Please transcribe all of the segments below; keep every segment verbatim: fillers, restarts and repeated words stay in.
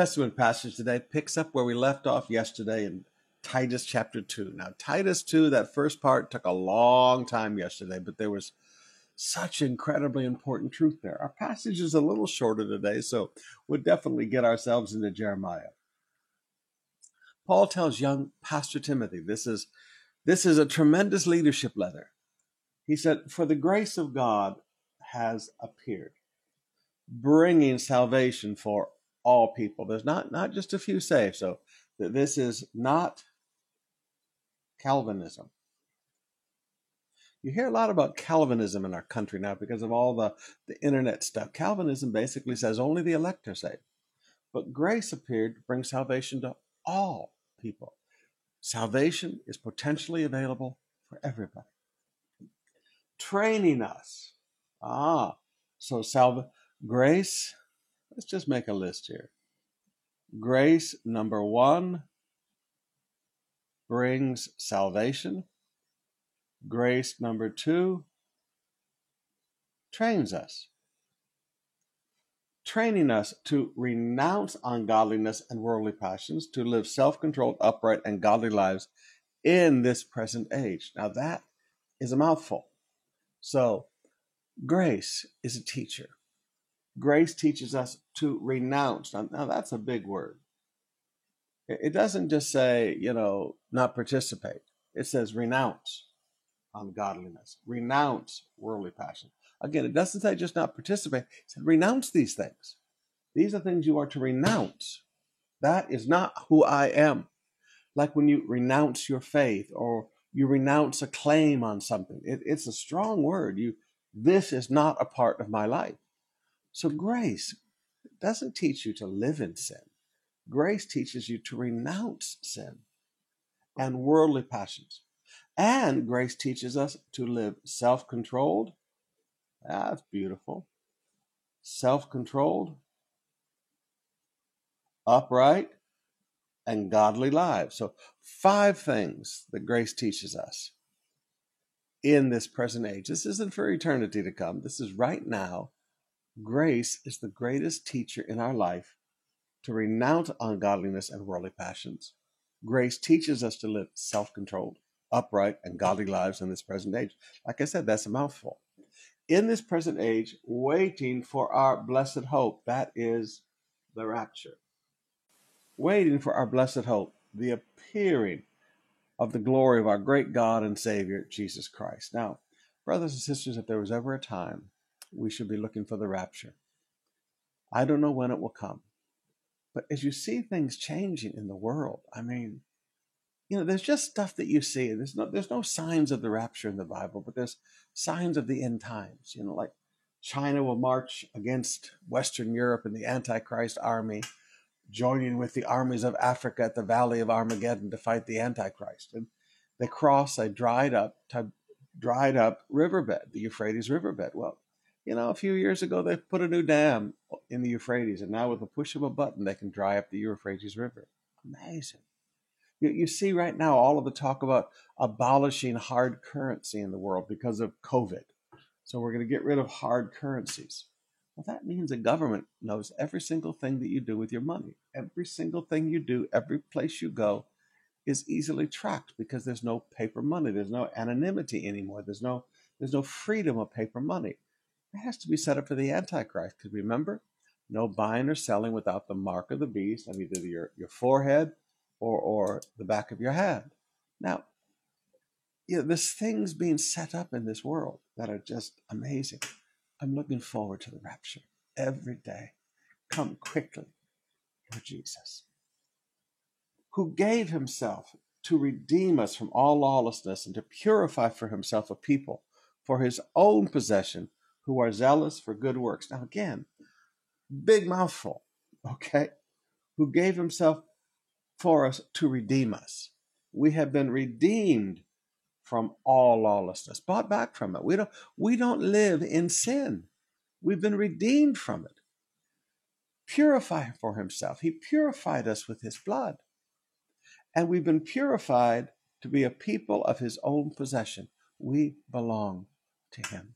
Testament passage today picks up where we left off yesterday in Titus chapter two. Now, Titus two, that first part took a long time yesterday, but there was such incredibly important truth there. Our passage is a little shorter today, so we'll definitely get ourselves into Jeremiah. Paul tells young Pastor Timothy, this is, this is a tremendous leadership letter. He said, "For the grace of God has appeared, bringing salvation for all people." There's not, not just a few saved, so this is not Calvinism. You hear a lot about Calvinism in our country now because of all the, the internet stuff. Calvinism basically says only the elect are saved. But grace appeared to bring salvation to all people. Salvation is potentially available for everybody. Training us. Ah, so salva- grace, let's just make a list here. Grace, number one, brings salvation. Grace, number two, trains us. Training us to renounce ungodliness and worldly passions, to live self-controlled, upright, and godly lives in this present age. Now that is a mouthful. So grace is a teacher. Grace teaches us to renounce. Now, now that's a big word. It, it doesn't just say, you know, not participate. It says renounce ungodliness, renounce worldly passion. Again, it doesn't say just not participate. It said renounce these things. These are things you are to renounce. That is not who I am. Like when you renounce your faith or you renounce a claim on something. It, it's a strong word. You, this is not a part of my life. So grace doesn't teach you to live in sin. Grace teaches you to renounce sin and worldly passions. And grace teaches us to live self-controlled. That's beautiful. Self-controlled, upright, and godly lives. So five things that grace teaches us in this present age. This isn't for eternity to come. This is right now. Grace is the greatest teacher in our life to renounce ungodliness and worldly passions. Grace teaches us to live self-controlled, upright, and godly lives in this present age. Like I said, that's a mouthful. In this present age, waiting for our blessed hope. That is the rapture. Waiting for our blessed hope, the appearing of the glory of our great God and Savior, Jesus Christ. Now, brothers and sisters, if there was ever a time we should be looking for the rapture, I don't know when it will come. But as you see things changing in the world, I mean, you know, there's just stuff that you see. There's no, there's no signs of the rapture in the Bible, but there's signs of the end times. You know, like China will march against Western Europe and the Antichrist army, joining with the armies of Africa at the Valley of Armageddon to fight the Antichrist. And they cross a dried up, dried up riverbed, the Euphrates riverbed. Well, you know, a few years ago, they put a new dam in the Euphrates, and now with the push of a button, they can dry up the Euphrates River. Amazing. You, you see right now all of the talk about abolishing hard currency in the world because of COVID. So we're going to get rid of hard currencies. Well, that means the government knows every single thing that you do with your money. Every single thing you do, every place you go is easily tracked because there's no paper money. There's no anonymity anymore. There's no, there's no freedom of paper money. It has to be set up for the Antichrist, because remember, no buying or selling without the mark of the beast on either your, your forehead or, or the back of your hand. Now, you know, there's things being set up in this world that are just amazing. I'm looking forward to the rapture every day. Come quickly, Lord Jesus, who gave himself to redeem us from all lawlessness and to purify for himself a people for his own possession, who are zealous for good works. Now again, big mouthful, okay? Who gave himself for us to redeem us. We have been redeemed from all lawlessness, bought back from it. We don't, we don't live in sin. We've been redeemed from it. Purify for himself. He purified us with his blood. And we've been purified to be a people of his own possession. We belong to him.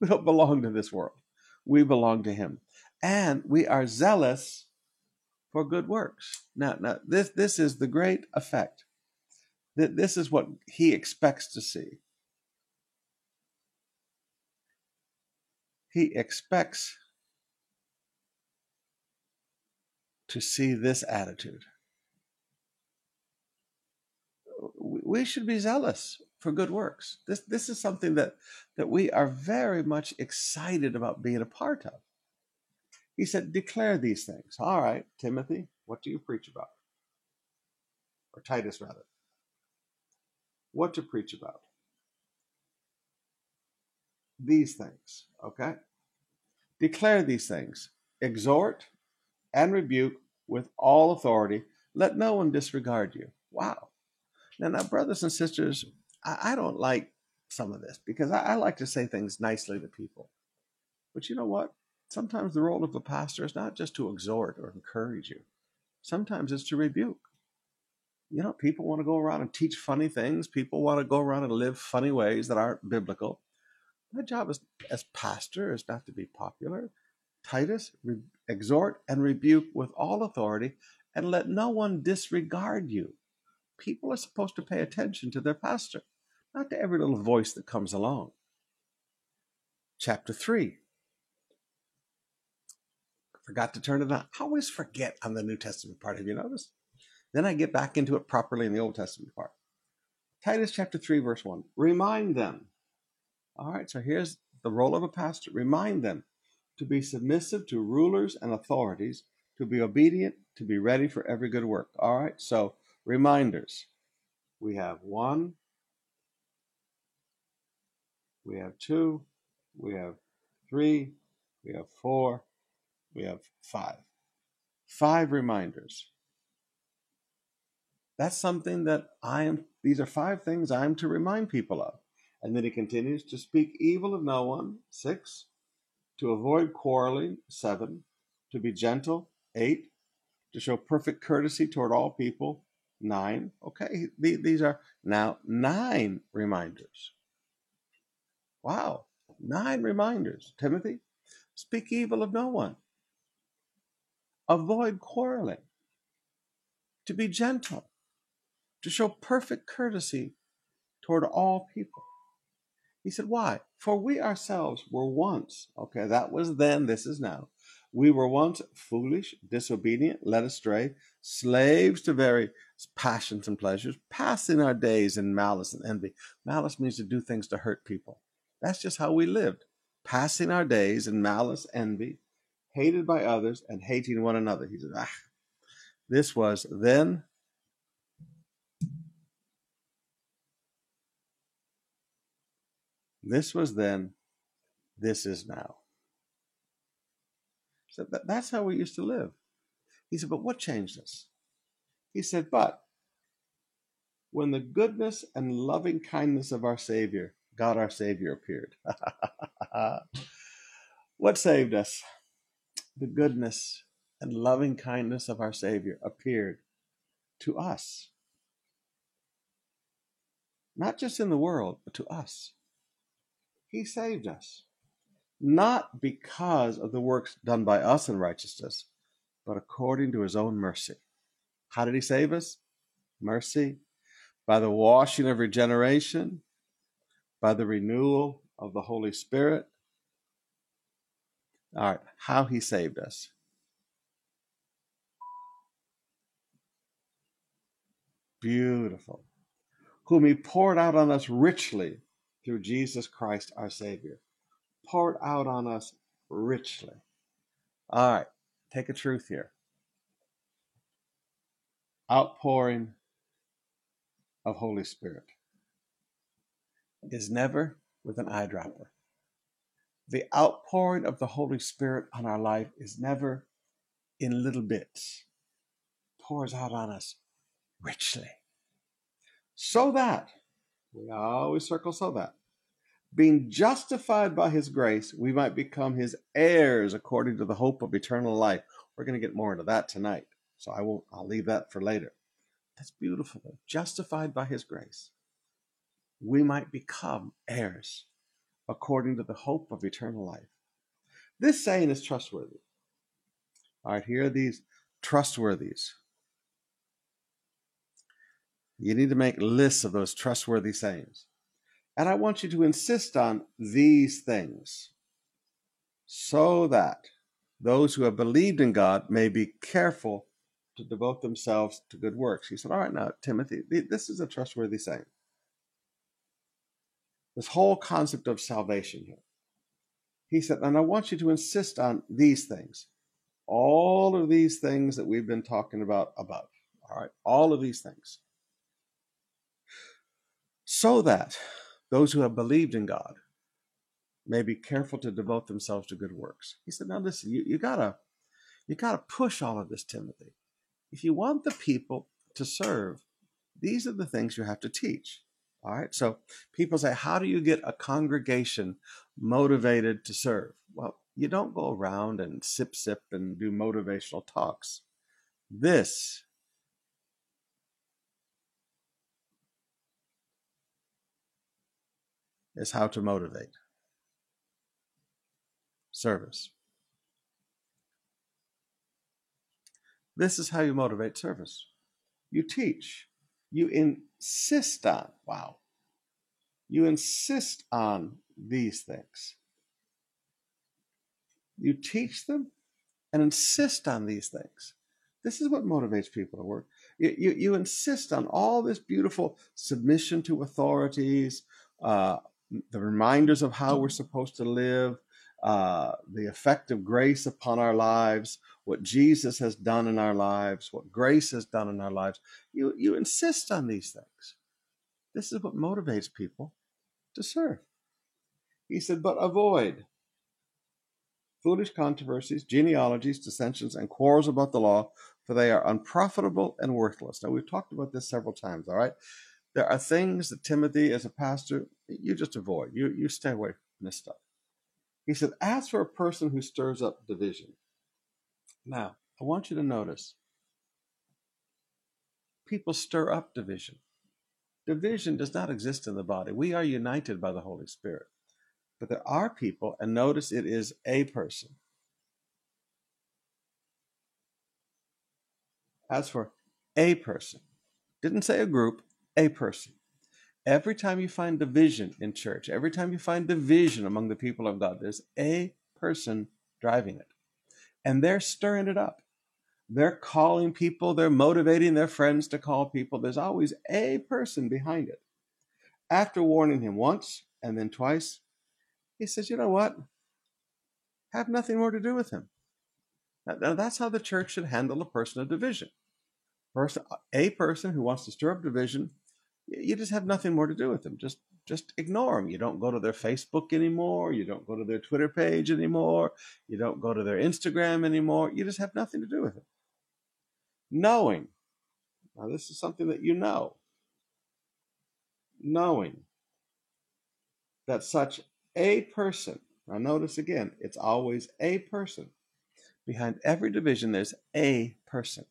We don't belong to this world. We belong to him. and we are zealous for good works. Now, now this, this is the great effect. This is what he expects to see. He expects to see this attitude. We should be zealous for good works. This, this is something that, that we are very much excited about being a part of. He said, declare these things. All right, Timothy, what do you preach about? Or Titus, rather. What to preach about. These things, okay? Declare these things. Exhort and rebuke with all authority. Let no one disregard you. Wow. Now, now brothers and sisters, I, I don't like some of this because I, I like to say things nicely to people. But you know what? Sometimes the role of a pastor is not just to exhort or encourage you. Sometimes it's to rebuke. You know, people want to go around and teach funny things. People want to go around and live funny ways that aren't biblical. My job as, as pastor is not to be popular. Titus, re, exhort and rebuke with all authority, and let no one disregard you. People are supposed to pay attention to their pastor, not to every little voice that comes along. Chapter three. Forgot to turn it on. I always forget on the New Testament part. Have you noticed? Then I get back into it properly in the Old Testament part. Titus chapter three, verse one. Remind them. All right, so here's the role of a pastor. Remind them to be submissive to rulers and authorities, to be obedient, to be ready for every good work. All right, so reminders. We have one. We have two. We have three. We have four. We have five. Five reminders. That's something that I am, these are five things I'm to remind people of. And then he continues to speak evil of no one, six, to avoid quarreling, seven, to be gentle, eight, to show perfect courtesy toward all people, nine. Okay, these are now nine reminders. Wow, nine reminders. Timothy, speak evil of no one. Avoid quarreling, to be gentle, to show perfect courtesy toward all people. He said, why? For we ourselves were once, okay, that was then, this is now. We were once foolish, disobedient, led astray, slaves to various passions and pleasures, passing our days in malice and envy. Malice means to do things to hurt people. That's just how we lived, passing our days in malice, envy, hated by others, and hating one another. He said, ah, this was then. This was then, this is now. So that, that's how we used to live. He said, but what changed us? He said, but when the goodness and loving kindness of our Savior, God our Savior, appeared. What saved us? The goodness and loving kindness of our Savior appeared to us. Not just in the world, but to us. He saved us, not because of the works done by us in righteousness, but according to his own mercy. How did he save us? Mercy. By the washing of regeneration, by the renewal of the Holy Spirit. All right, how he saved us. Beautiful. Whom he poured out on us richly, through Jesus Christ, our Savior, poured out on us richly. All right, take a truth here. Outpouring of Holy Spirit is never with an eyedropper. The outpouring of the Holy Spirit on our life is never in little bits. Pours out on us richly. So that, we always circle so that, being justified by his grace, we might become his heirs according to the hope of eternal life. We're going to get more into that tonight, so I won't, I'll leave that for later. That's beautiful, though. Justified by his grace, we might become heirs according to the hope of eternal life. This saying is trustworthy. All right, here are these trustworthies. You need to make lists of those trustworthy sayings. And I want you to insist on these things so that those who have believed in God may be careful to devote themselves to good works. He said, all right, now, Timothy, this is a trustworthy saying. This whole concept of salvation here. He said, and I want you to insist on these things. All of these things that we've been talking about above. All right, all of these things. So that those who have believed in God may be careful to devote themselves to good works. He said, now listen, you, you gotta, you gotta push all of this, Timothy. If you want the people to serve, these are the things you have to teach. All right, so people say, how do you get a congregation motivated to serve? Well, you don't go around and sip, sip and do motivational talks. This is how to motivate. Service. This is how you motivate service. You teach. You insist on, wow, you insist on these things. You teach them and insist on these things. This is what motivates people to work. You, you, you insist on all this beautiful submission to authorities, uh, the reminders of how we're supposed to live, uh, the effect of grace upon our lives, what Jesus has done in our lives, what grace has done in our lives. You, you insist on these things. This is what motivates people to serve. He said, but avoid foolish controversies, genealogies, dissensions, and quarrels about the law, for they are unprofitable and worthless. Now, we've talked about this several times, all right? There are things that Timothy, as a pastor, you just avoid. You, you stay away from this stuff. He said, as for a person who stirs up division. Now, I want you to notice, people stir up division. Division does not exist in the body. We are united by the Holy Spirit. But there are people, and notice it is a person. As for a person, didn't say a group, a person. Every time you find division in church, every time you find division among the people of God, there's a person driving it. And they're stirring it up. They're calling people. They're motivating their friends to call people. There's always a person behind it. After warning him once and then twice, he says, you know what? Have nothing more to do with him. Now, that's how the church should handle a person of division. Person, a person who wants to stir up division, you just have nothing more to do with them. Just, just ignore them. You don't go to their Facebook anymore. You don't go to their Twitter page anymore. You don't go to their Instagram anymore. You just have nothing to do with it. Knowing. Now, this is something that you know. Knowing that such a person. Now, notice again, it's always a person. Behind every division, there's a person.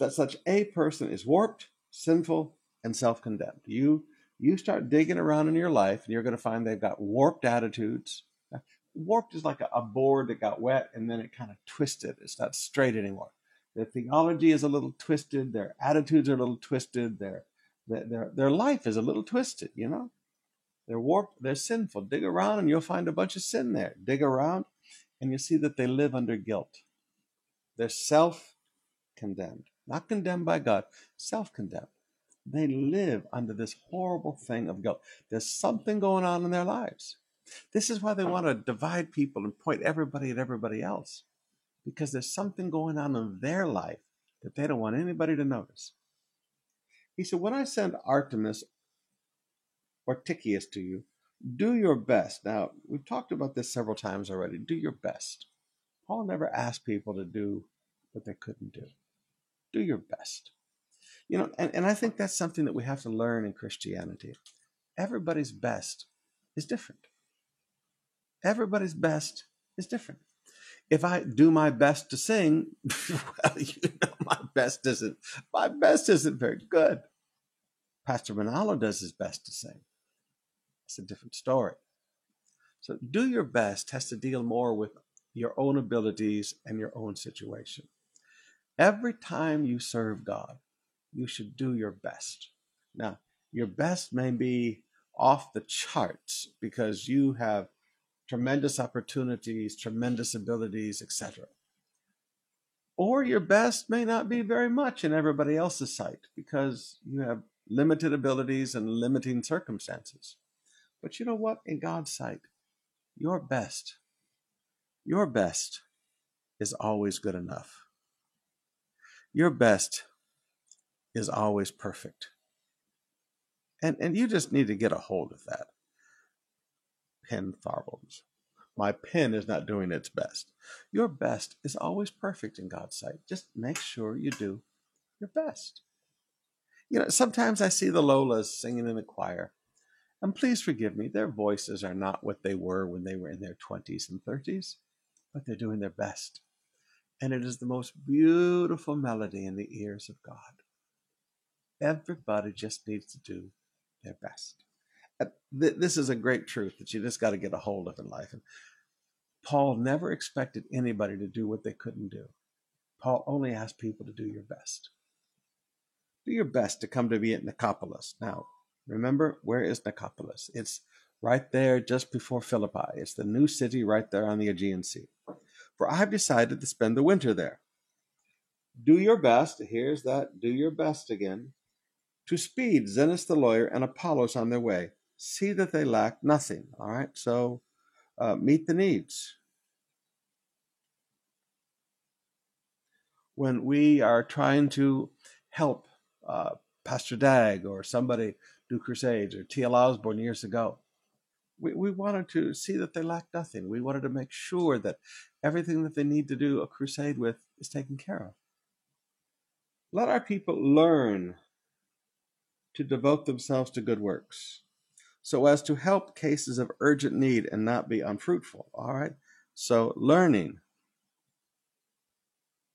That such a person is warped, sinful, and self-condemned. You, you start digging around in your life, and you're going to find they've got warped attitudes. Warped is like a, a board that got wet, and then it kind of twisted. It's not straight anymore. Their theology is a little twisted. Their attitudes are a little twisted. Their, their, their, their life is a little twisted, you know? They're warped. They're sinful. Dig around, and you'll find a bunch of sin there. Dig around, and you'll see that they live under guilt. They're self-condemned. Not condemned by God, self-condemned. They live under this horrible thing of guilt. There's something going on in their lives. This is why they want to divide people and point everybody at everybody else, because there's something going on in their life that they don't want anybody to notice. He said, when I send Artemis or Tychius to you, do your best. Now, we've talked about this several times already. Do your best. Paul never asked people to do what they couldn't do. Do your best. You know, and, and I think that's something that we have to learn in Christianity. Everybody's best is different. Everybody's best is different. If I do my best to sing, well, you know, my best isn't, my best isn't very good. Pastor Manalo does his best to sing. It's a different story. So do your best has to deal more with your own abilities, and your own situation. Every time you serve God, you should do your best. Now, your best may be off the charts because you have tremendous opportunities, tremendous abilities, et cetera. Or your best may not be very much in everybody else's sight because you have limited abilities and limiting circumstances. But you know what? In God's sight, your best, your best is always good enough. Your best is always perfect. And, and you just need to get a hold of that. Pen problems. My pen is not doing its best. Your best is always perfect in God's sight. Just make sure you do your best. You know, sometimes I see the Lolas singing in the choir. And please forgive me, their voices are not what they were when they were in their twenties and thirties, but they're doing their best. And it is the most beautiful melody in the ears of God. Everybody just needs to do their best. This is a great truth that you just got to get a hold of in life. And Paul never expected anybody to do what they couldn't do. Paul only asked people to do your best. Do your best to come to be at Nicopolis. Now, remember, where is Nicopolis? It's right there just before Philippi. It's the new city right there on the Aegean Sea. For I have decided to spend the winter there. Do your best. Here's that. Do your best again. To speed Zenas the lawyer and Apollos on their way. See that they lack nothing. All right, so uh, meet the needs. When we are trying to help uh, Pastor Dagg or somebody do crusades, or T L Osborne years ago, we, we wanted to see that they lack nothing. We wanted to make sure that everything that they need to do a crusade with is taken care of. Let our people learn to devote themselves to good works, so as to help cases of urgent need and not be unfruitful. All right, so learning.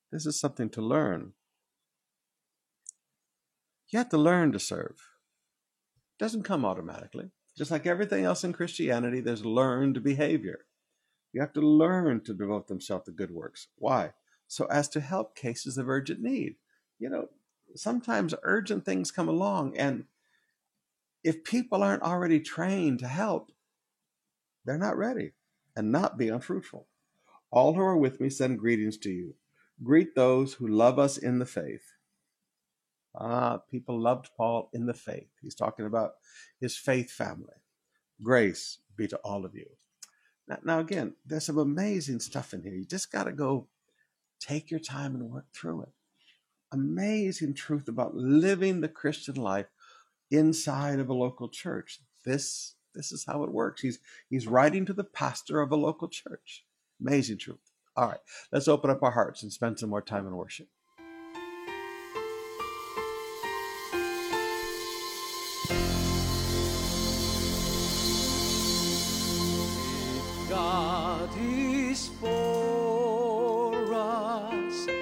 This is something to learn. You have to learn to serve. It doesn't come automatically. Just like everything else in Christianity, there's learned behavior. You have to learn to devote themselves to good works. Why? So as to help cases of urgent need. You know, sometimes urgent things come along, and if people aren't already trained to help, they're not ready and not be unfruitful. All who are with me send greetings to you. Greet those who love us in the faith. Ah, people loved Paul in the faith. He's talking about his faith family. Grace be to all of you. Now, now again, there's some amazing stuff in here. You just got to go take your time and work through it. Amazing truth about living the Christian life inside of a local church. This, this is how it works. He's, he's writing to the pastor of a local church. Amazing truth. All right, let's open up our hearts and spend some more time in worship. If God is for us, who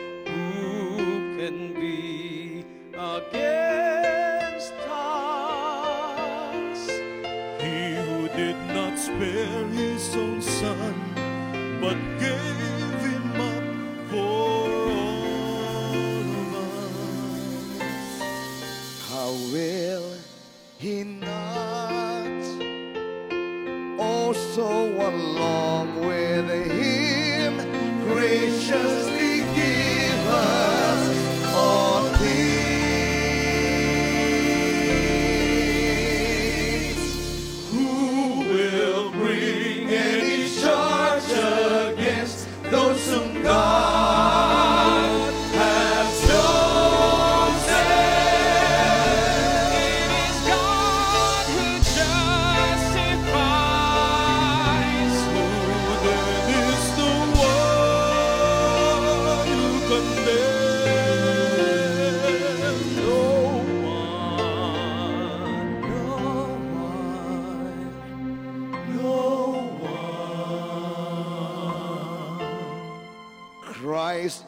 can be against? Spare his own son, but gave him up for all of us. How will he not also along with him graciously give us all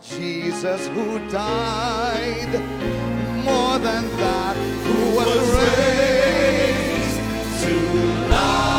Jesus who died, more than that, who was, was raised to life.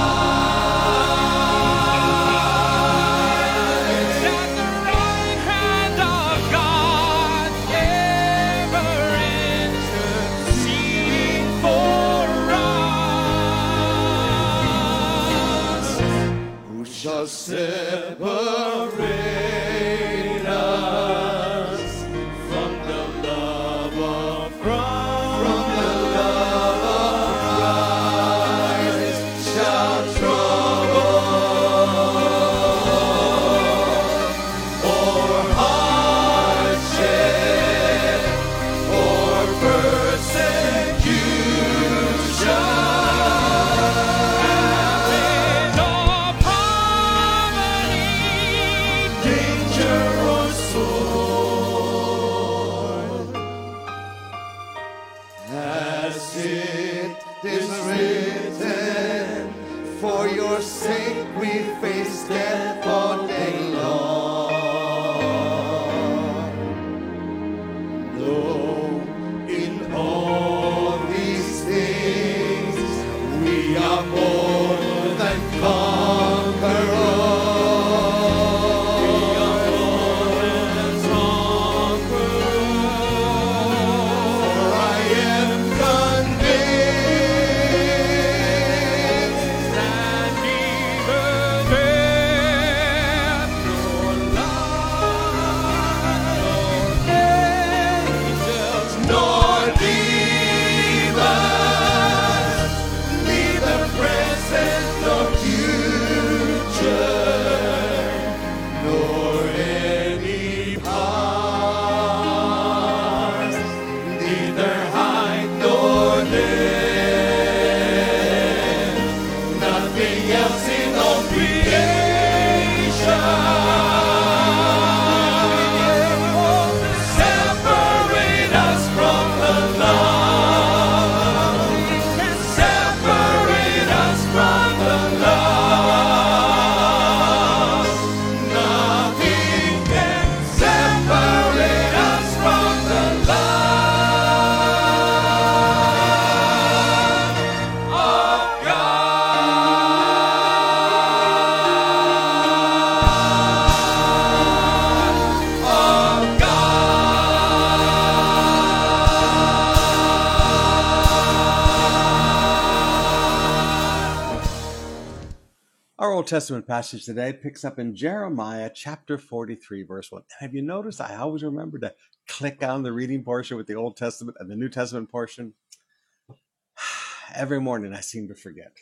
Old Testament passage today picks up in Jeremiah chapter forty-three, verse one. Have you noticed I always remember to click on the reading portion with the Old Testament and the New Testament portion? Every morning I seem to forget.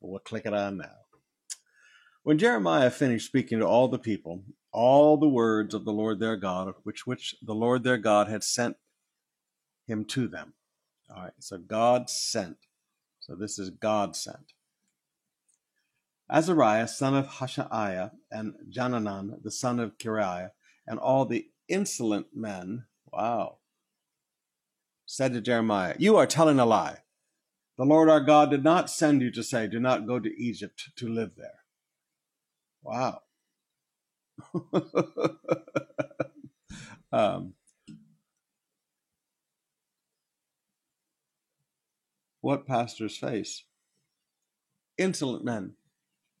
We'll click it on now. When Jeremiah finished speaking to all the people, all the words of the Lord their God, which which the Lord their God had sent him to them. All right, so God sent. So this is God sent. Azariah, son of Hashaiah, and Jananon, the son of Kareah, and all the insolent men, wow, said to Jeremiah, "You are telling a lie. The Lord our God did not send you to say, 'Do not go to Egypt to live there.'" Wow. um, what pastor's face? Insolent men.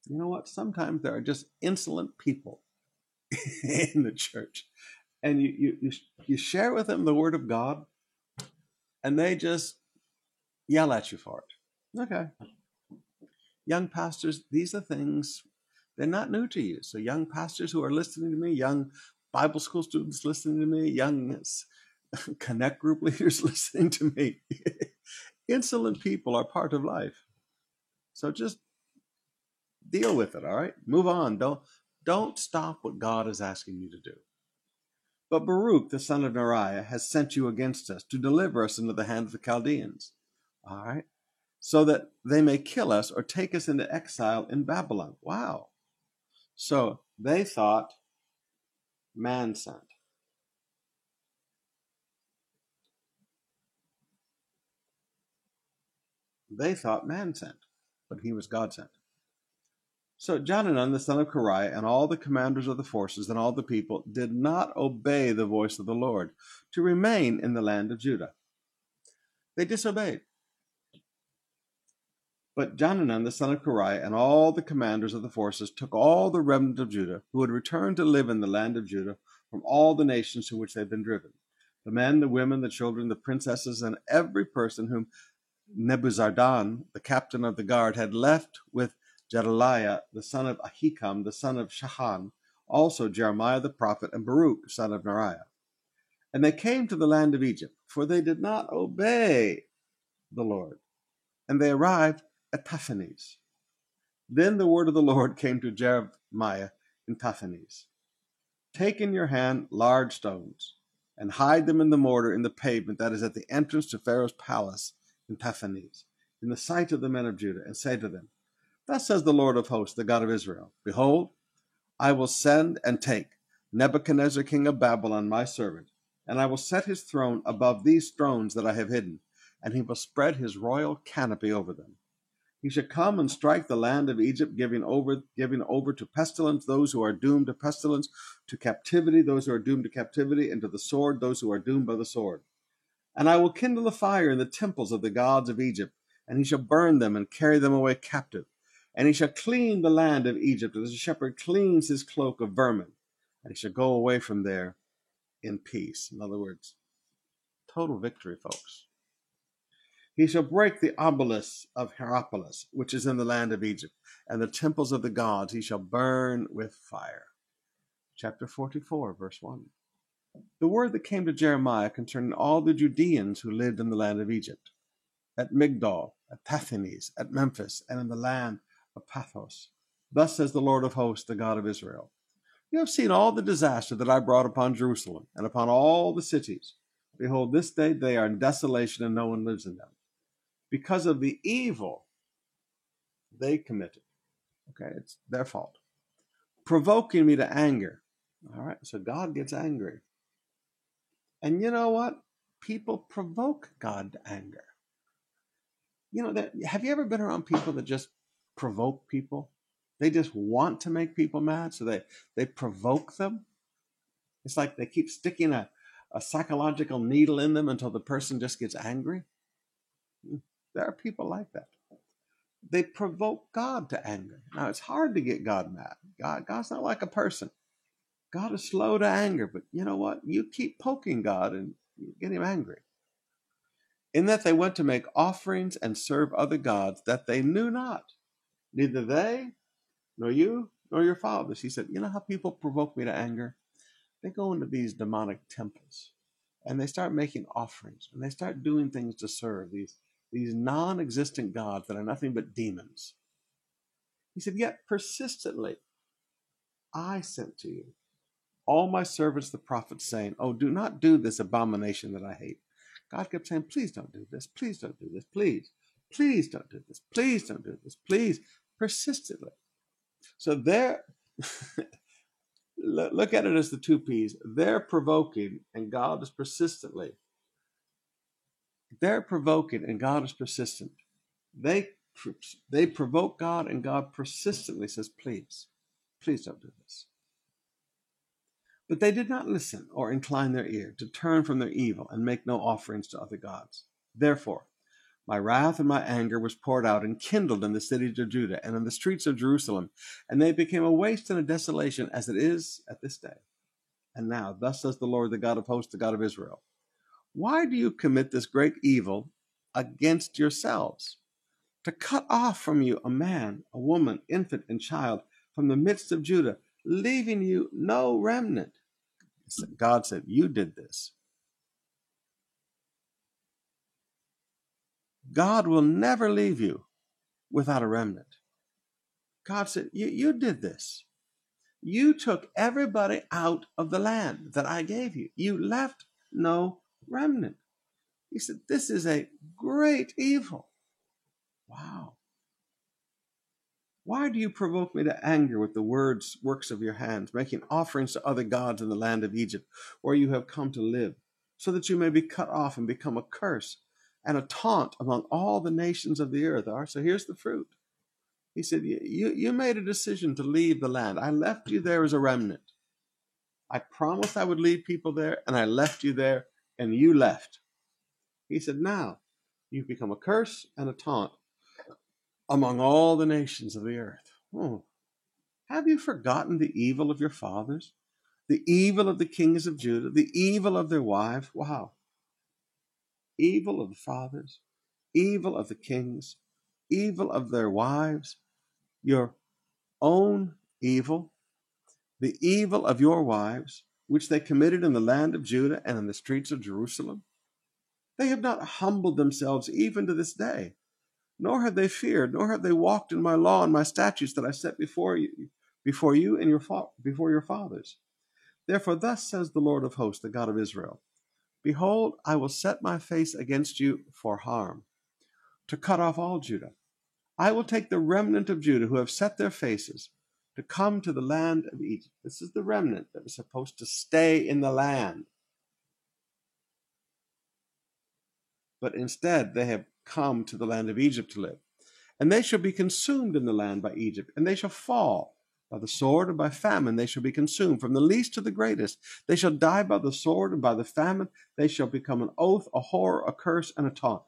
You know what? Sometimes there are just insolent people in the church. And you, you, you, you share with them the word of God, and they just yell at you for it. Okay. Young pastors, these are things, they're not new to you. So young pastors who are listening to me, young Bible school students listening to me, young connect group leaders listening to me. Insolent people are part of life. So just deal with it, all right? Move on. Don't, don't stop what God is asking you to do. But Baruch, the son of Neriah, has sent you against us to deliver us into the hand of the Chaldeans. All right, so that they may kill us or take us into exile in Babylon. Wow. So they thought man sent. They thought man sent, but he was God sent. So Jananon, the son of Kareah, and all the commanders of the forces and all the people did not obey the voice of the Lord to remain in the land of Judah. They disobeyed. But Jananon, the son of Kareah, and all the commanders of the forces took all the remnant of Judah, who had returned to live in the land of Judah, from all the nations to which they had been driven, the men, the women, the children, the princesses, and every person whom Nebuzaradan, the captain of the guard, had left with Gedaliah, the son of Ahikam, the son of Shahan, also Jeremiah the prophet, and Baruch, son of Neriah. And they came to the land of Egypt, for they did not obey the Lord. And they arrived at Tephanes. Then the word of the Lord came to Jeremiah in Tephanes. Take in your hand large stones and hide them in the mortar in the pavement that is at the entrance to Pharaoh's palace in Tephanes, in the sight of the men of Judah, and say to them, 'Thus says the Lord of hosts, the God of Israel, behold, I will send and take Nebuchadnezzar king of Babylon, my servant, and I will set his throne above these stones that I have hidden, and he will spread his royal canopy over them. He shall come and strike the land of Egypt, giving over, giving over to pestilence those who are doomed to pestilence, to captivity those who are doomed to captivity, and to the sword those who are doomed by the sword. And I will kindle a fire in the temples of the gods of Egypt, and he shall burn them and carry them away captive. And he shall clean the land of Egypt, as a shepherd cleans his cloak of vermin, and he shall go away from there in peace.'" In other words, total victory, folks. "He shall break the obelisk of Heliopolis, which is in the land of Egypt, and the temples of the gods he shall burn with fire." Chapter forty-four, verse one. The word that came to Jeremiah concerning all the Judeans who lived in the land of Egypt, at Migdol, at Tephanes, at Memphis, and in the land of Pathros. "Thus says the Lord of hosts, the God of Israel, you have seen all the disaster that I brought upon Jerusalem and upon all the cities. Behold, this day they are in desolation and no one lives in them, because of the evil they committed." Okay, it's their fault. "Provoking me to anger." All right, so God gets angry. And you know what? People provoke God to anger. You know, that, have you ever been around people that just provoke people? They just want to make people mad, so they, they provoke them. It's like they keep sticking a, a psychological needle in them until the person just gets angry. There are people like that. They provoke God to anger. Now, it's hard to get God mad. God, God's not like a person. God is slow to anger, but you know what? You keep poking God and you get him angry. "In that they went to make offerings and serve other gods that they knew not, neither they nor you, nor your fathers. He said, you know how people provoke me to anger? They go into these demonic temples, and they start making offerings, and they start doing things to serve these, these non-existent gods that are nothing but demons. He said, yet persistently I sent to you all my servants the prophets, saying, oh, do not do this abomination that I hate. God kept saying, please don't do this, please don't do this, please, please don't do this, please don't do this, please, persistently. So there, look at it as the two P's. They're provoking, and God is persistently. They're provoking, and God is persistent. They, they provoke God, and God persistently says, please, please don't do this. But they did not listen or incline their ear to turn from their evil and make no offerings to other gods. Therefore, my wrath and my anger was poured out and kindled in the cities of Judah and in the streets of Jerusalem, and they became a waste and a desolation as it is at this day. And now, thus says the Lord, the God of hosts, the God of Israel, why do you commit this great evil against yourselves, to cut off from you a man, a woman, infant, and child from the midst of Judah, leaving you no remnant? God said, you did this. God will never leave you without a remnant. God said, you, you did this. You took everybody out of the land that I gave you. You left no remnant. He said, this is a great evil. Wow. Why do you provoke me to anger with the words, works of your hands, making offerings to other gods in the land of Egypt, where you have come to live, so that you may be cut off and become a curse and a taunt among all the nations of the earth? Are. So here's the fruit. He said, you, you made a decision to leave the land. I left you there as a remnant. I promised I would leave people there, and I left you there, and you left. He said, now you've become a curse and a taunt among all the nations of the earth. Oh, have you forgotten the evil of your fathers, the evil of the kings of Judah, the evil of their wives? Wow. Evil of the fathers, evil of the kings, evil of their wives, your own evil, the evil of your wives, which they committed in the land of Judah and in the streets of Jerusalem. They have not humbled themselves even to this day, nor have they feared, nor have they walked in my law and my statutes that I set before you, before you and your fa- before your fathers. Therefore, thus says the Lord of hosts, the God of Israel, behold, I will set my face against you for harm, to cut off all Judah. I will take the remnant of Judah who have set their faces to come to the land of Egypt. This is the remnant that was supposed to stay in the land. But instead, they have come to the land of Egypt to live. And they shall be consumed in the land by Egypt, and they shall fall by the sword and by famine. They shall be consumed, from the least to the greatest. They shall die by the sword and by the famine. They shall become an oath, a horror, a curse, and a taunt.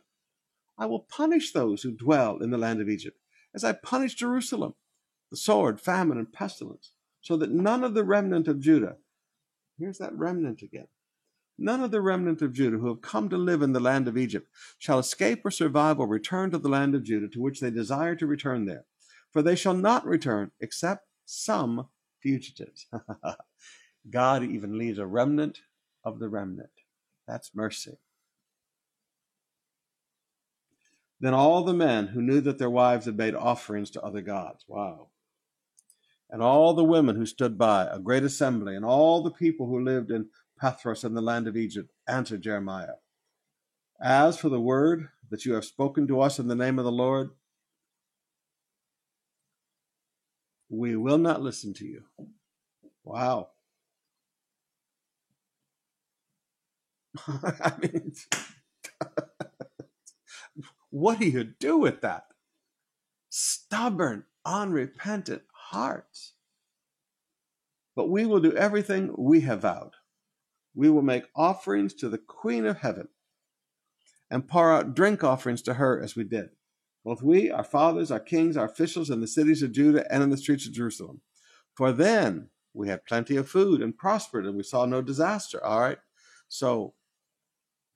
I will punish those who dwell in the land of Egypt, as I punished Jerusalem, the sword, famine, and pestilence, so that none of the remnant of Judah, here's that remnant again, none of the remnant of Judah who have come to live in the land of Egypt shall escape or survive or return to the land of Judah, to which they desire to return there. For they shall not return except some fugitives. God even leaves a remnant of the remnant. That's mercy. Then all the men who knew that their wives had made offerings to other gods. Wow. And all the women who stood by, a great assembly, and all the people who lived in Pathros in the land of Egypt, answered Jeremiah, as for the word that you have spoken to us in the name of the Lord, we will not listen to you. Wow. I mean, what do you do with that? Stubborn, unrepentant hearts. But we will do everything we have vowed. We will make offerings to the Queen of Heaven and pour out drink offerings to her as we did, both we, our fathers, our kings, our officials, in the cities of Judah and in the streets of Jerusalem. For then we had plenty of food and prospered, and we saw no disaster. All right. So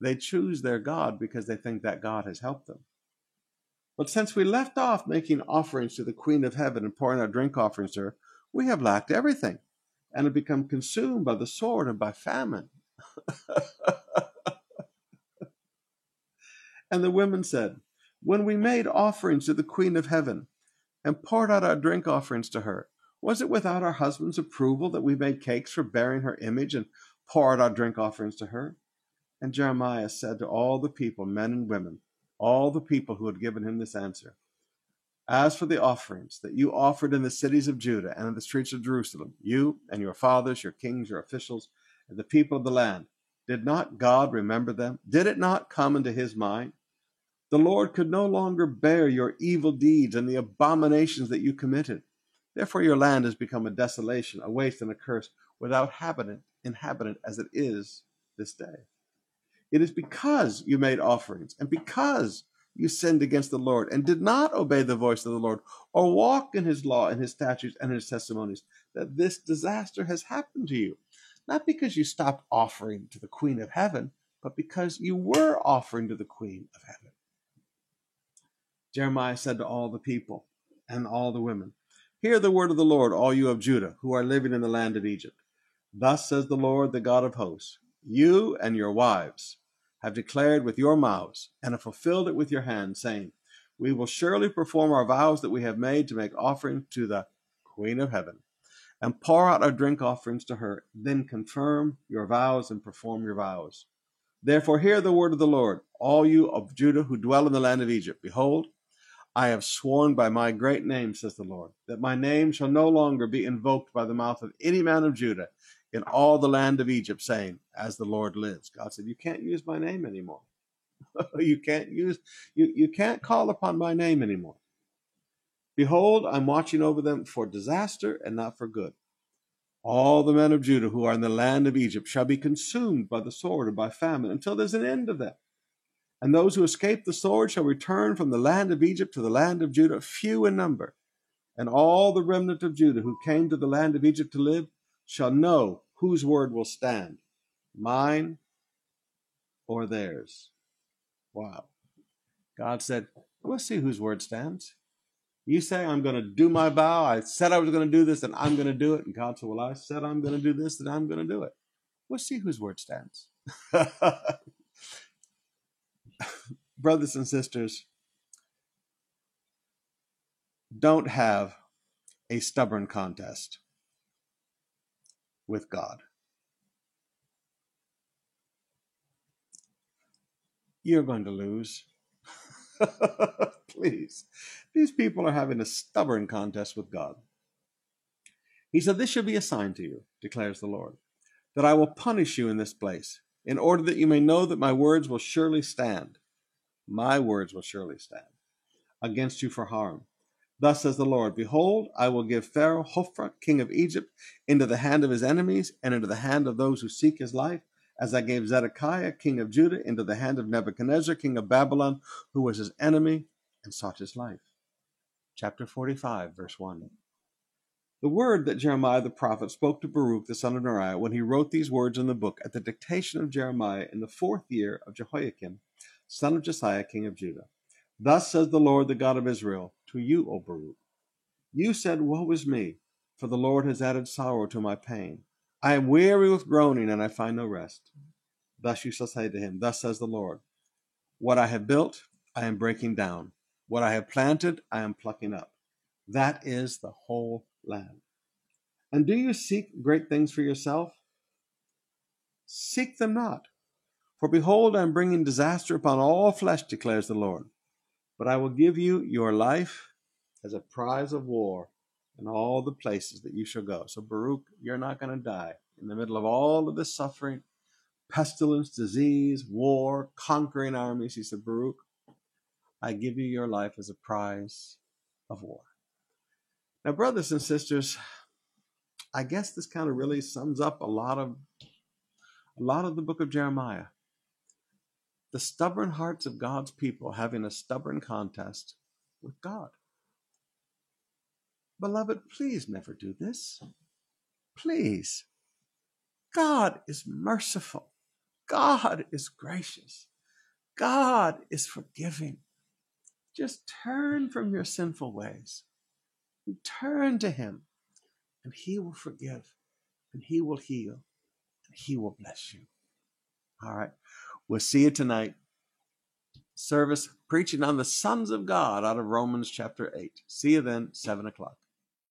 they choose their God because they think that God has helped them. But since we left off making offerings to the Queen of Heaven and pouring our drink offerings to her, we have lacked everything, and have become consumed by the sword and by famine. And the women said, when we made offerings to the Queen of Heaven and poured out our drink offerings to her, was it without our husband's approval that we made cakes for bearing her image and poured our drink offerings to her? And Jeremiah said to all the people, men and women, all the people who had given him this answer, as for the offerings that you offered in the cities of Judah and in the streets of Jerusalem, you and your fathers, your kings, your officials, and the people of the land, did not God remember them? Did it not come into his mind? The Lord could no longer bear your evil deeds and the abominations that you committed. Therefore your land has become a desolation, a waste, and a curse, without inhabitant, inhabitant as it is this day. It is because you made offerings, and because you sinned against the Lord, and did not obey the voice of the Lord, or walk in his law, and his statutes, and his testimonies, that this disaster has happened to you. Not because you stopped offering to the Queen of Heaven, but because you were offering to the Queen of Heaven. Jeremiah said to all the people and all the women, hear the word of the Lord, all you of Judah, who are living in the land of Egypt. Thus says the Lord, the God of hosts, you and your wives have declared with your mouths, and have fulfilled it with your hands, saying, we will surely perform our vows that we have made to make offerings to the Queen of Heaven, and pour out our drink offerings to her. Then confirm your vows and perform your vows. Therefore hear the word of the Lord, all you of Judah who dwell in the land of Egypt. Behold, I have sworn by my great name, says the Lord, that my name shall no longer be invoked by the mouth of any man of Judah in all the land of Egypt, saying, as the Lord lives. God said, you can't use my name anymore. you can't use, you, you can't call upon my name anymore. Behold, I'm watching over them for disaster and not for good. All the men of Judah who are in the land of Egypt shall be consumed by the sword and by famine until there's an end of them. And those who escape the sword shall return from the land of Egypt to the land of Judah, few in number. And all the remnant of Judah who came to the land of Egypt to live shall know whose word will stand, mine or theirs. Wow. God said, we'll see whose word stands. You say, I'm going to do my vow. I said I was going to do this, and I'm going to do it. And God said, well, I said I'm going to do this, and I'm going to do it. We'll see whose word stands. Brothers and sisters, don't have a stubborn contest with God. You're going to lose. Please. These people are having a stubborn contest with God. He said, this should be a sign to you, declares the Lord, that I will punish you in this place, in order that you may know that my words will surely stand. My words will surely stand against you for harm. Thus says the Lord, behold, I will give Pharaoh, Hophra, king of Egypt, into the hand of his enemies, and into the hand of those who seek his life, as I gave Zedekiah, king of Judah, into the hand of Nebuchadnezzar, king of Babylon, who was his enemy and sought his life. Chapter forty-five, verse one. The word that Jeremiah the prophet spoke to Baruch, the son of Neriah, when he wrote these words in the book at the dictation of Jeremiah in the fourth year of Jehoiakim, son of Josiah, king of Judah. Thus says the Lord, the God of Israel, to you, O Baruch. You said, woe is me, for the Lord has added sorrow to my pain. I am weary with groaning, and I find no rest. Thus you shall say to him, thus says the Lord, what I have built, I am breaking down. What I have planted, I am plucking up. That is the whole land. And do you seek great things for yourself? Seek them not. For behold, I am bringing disaster upon all flesh, declares the Lord. But I will give you your life as a prize of war in all the places that you shall go. So Baruch, you're not going to die in the middle of all of this suffering, pestilence, disease, war, conquering armies. He said, Baruch, I give you your life as a prize of war. Now, brothers and sisters, I guess this kind of really sums up a lot of, a lot of the book of Jeremiah. The stubborn hearts of God's people having a stubborn contest with God. Beloved, please never do this. Please. God is merciful. God is gracious. God is forgiving. Just turn from your sinful ways. Turn to him, and he will forgive, and he will heal, and he will bless you. All right. We'll see you tonight. Service preaching on the sons of God out of Romans chapter eight. See you then, seven o'clock.